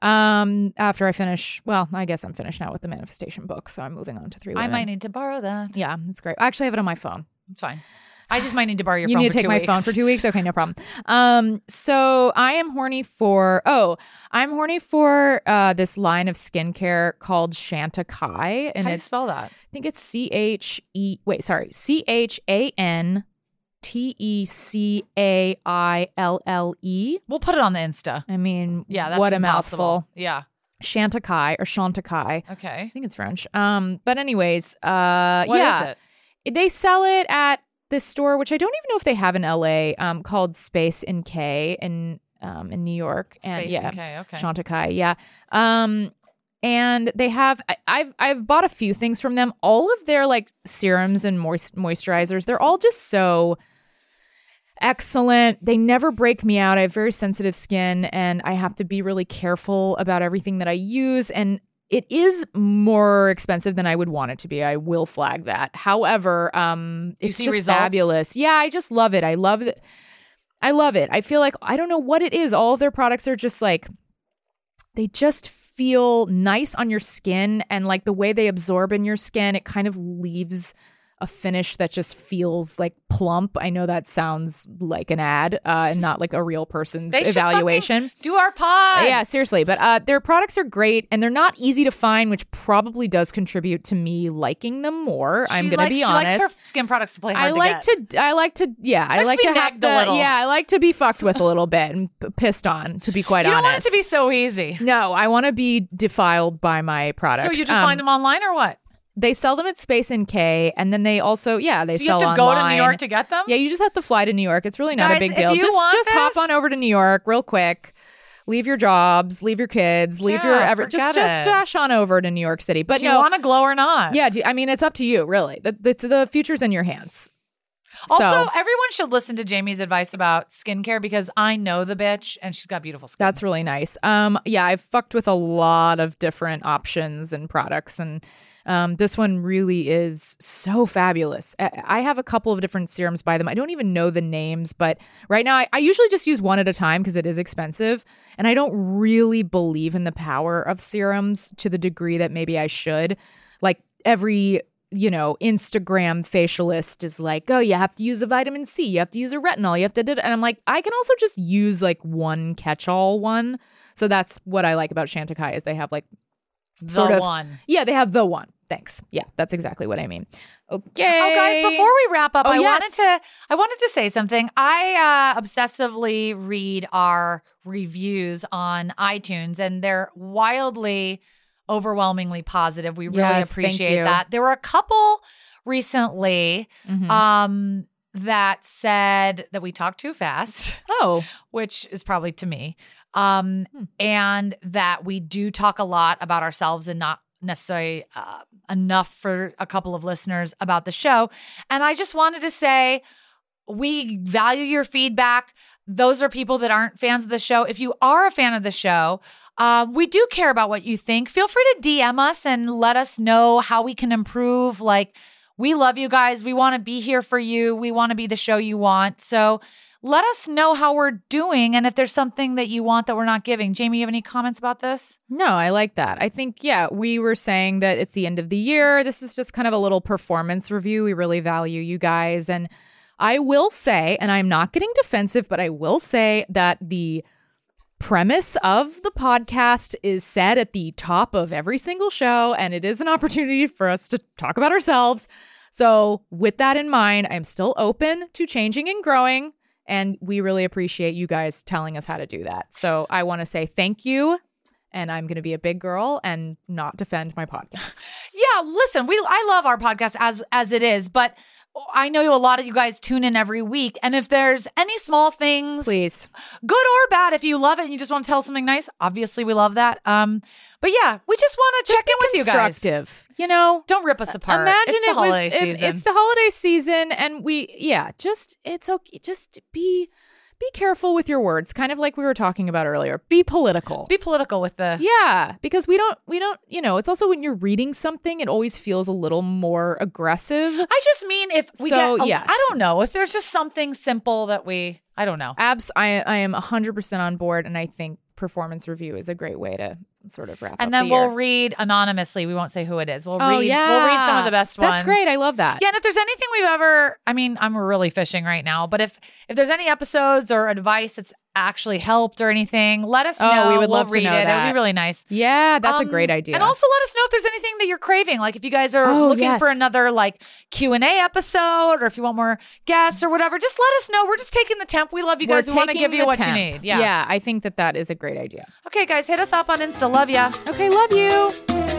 After I finish, well, I guess I'm finished now with the manifestation book, so I'm moving on to Three Women. I might need to borrow that. Yeah, that's great. I actually have it on my phone. It's fine. I just might need to borrow your phone for 2 weeks. You need to take my phone for 2 weeks? Okay, no problem. So I am horny for... Oh, I'm horny for this line of skincare called Chantecaille. And how do you spell that? I think it's C-H-A-N-T-E-C-A-I-L-L-E. We'll put it on the Insta. I mean, that's what a mouthful. Yeah. Chantecaille. Okay. I think it's French. But anyways, what is it? They sell it at this store, which I don't even know if they have in LA, called Space NK in New York. Space NK, okay. Chantecaille, yeah. And they have, I've bought a few things from them. All of their like serums and moisturizers, they're all just so excellent. They never break me out. I have very sensitive skin and I have to be really careful about everything that I use. And it is more expensive than I would want it to be. I will flag that. However, it's just fabulous. Yeah, I just love it. I love it. I love it. I feel like, I don't know what it is. All of their products are just like, they just feel nice on your skin, and like the way they absorb in your skin, it kind of leaves a finish that just feels like plump. I know that sounds like an ad and not like a real person's evaluation. Do our pod. Yeah, seriously. But their products are great and they're not easy to find, which probably does contribute to me liking them more. I'm going to be honest. She likes her skin products to play hard to get. I like to be fucked with a little bit and pissed on, to be quite honest. You don't want it to be so easy. No, I want to be defiled by my products. So you just find them online or what? They sell them at Space NK, and then they also, they sell online. So you have to go to New York to get them? Yeah, you just have to fly to New York. It's really not a big deal. Just hop on over to New York real quick. Leave your jobs, leave your kids, leave your just dash on over to New York City. But do you want to glow or not? Yeah, it's up to you, really. The future's in your hands. Also, everyone should listen to Jamie's advice about skincare because I know the bitch and she's got beautiful skin. That's really nice. Yeah, I've fucked with a lot of different options and products, and this one really is so fabulous. I have a couple of different serums by them. I don't even know the names, but right now I usually just use one at a time because it is expensive, and I don't really believe in the power of serums to the degree that maybe I should. Like every... Instagram facialist is like, oh, you have to use a vitamin C, you have to use a retinol, you have to do it. And I'm like, I can also just use like one catch-all one. So that's what I like about Chantecaille is they have like one. Yeah, they have the one. Thanks. Yeah, that's exactly what I mean. Okay. Oh, guys, before we wrap up, I wanted to say something. I obsessively read our reviews on iTunes, and they're overwhelmingly positive. We really appreciate that. There were a couple recently that said that we talk too fast. Oh. Which is probably to me. And that we do talk a lot about ourselves and not necessarily enough for a couple of listeners about the show. And I just wanted to say we value your feedback. Those are people that aren't fans of the show. If you are a fan of the show, we do care about what you think. Feel free to DM us and let us know how we can improve. Like, we love you guys. We want to be here for you. We want to be the show you want. So let us know how we're doing and if there's something that you want that we're not giving. Jamie, you have any comments about this? No, I like that. I think, we were saying that it's the end of the year. This is just kind of a little performance review. We really value you guys. And I will say, and I'm not getting defensive, but I will say that the premise of the podcast is said at the top of every single show, and it is an opportunity for us to talk about ourselves. So with that in mind, I'm still open to changing and growing, and we really appreciate you guys telling us how to do that. So I want to say thank you. And I'm going to be a big girl and not defend my podcast. Yeah, listen, I love our podcast as it is, but I know a lot of you guys tune in every week. And if there's any small things, please, good or bad, if you love it and you just want to tell something nice, obviously we love that. But yeah, we just want to check in with you guys. Constructive, don't rip us apart. Imagine it's the holiday season, and it's okay. Just be careful with your words, kind of like we were talking about earlier. Be political with the... Yeah, because we don't, it's also when you're reading something, it always feels a little more aggressive. I just mean if we I don't know, if there's just something simple that I don't know. I am 100% on board, and I think performance review is a great way to sort of wrap up the year. And then we'll read anonymously. We won't say who it is. We'll read some of the best ones. That's great. I love that. Yeah, and if there's anything we've ever... I mean, I'm really fishing right now, but if there's any episodes or advice that's actually helped or anything, let us know. We would love to read it. That would be really nice. Yeah, that's a great idea. And also let us know if there's anything that you're craving. Like if you guys are looking for another Q&A episode, or if you want more guests or whatever, just let us know. We're just taking the temp. We love you guys. We want to give you what you need. Yeah, I think that is a great idea. Okay, guys, hit us up on Insta. Love ya. Okay, love you.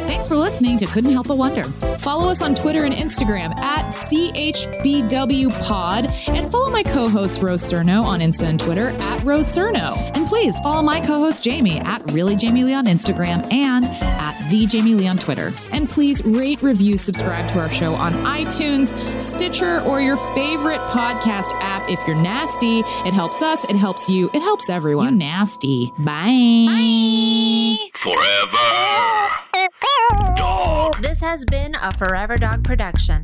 Thanks for listening to Couldn't Help But Wonder. Follow us on Twitter and Instagram at CHBWPod. And follow my co-host Rose Cerno on Insta and Twitter at Rose Cerno. And please follow my co-host Jamie at ReallyJamieLee on Instagram and at TheJamieLee on Twitter. And please rate, review, subscribe to our show on iTunes, Stitcher, or your favorite podcast app. If you're nasty, it helps us, it helps you, it helps everyone. You nasty. Bye. Bye. Forever Dog. This has been a Forever Dog production.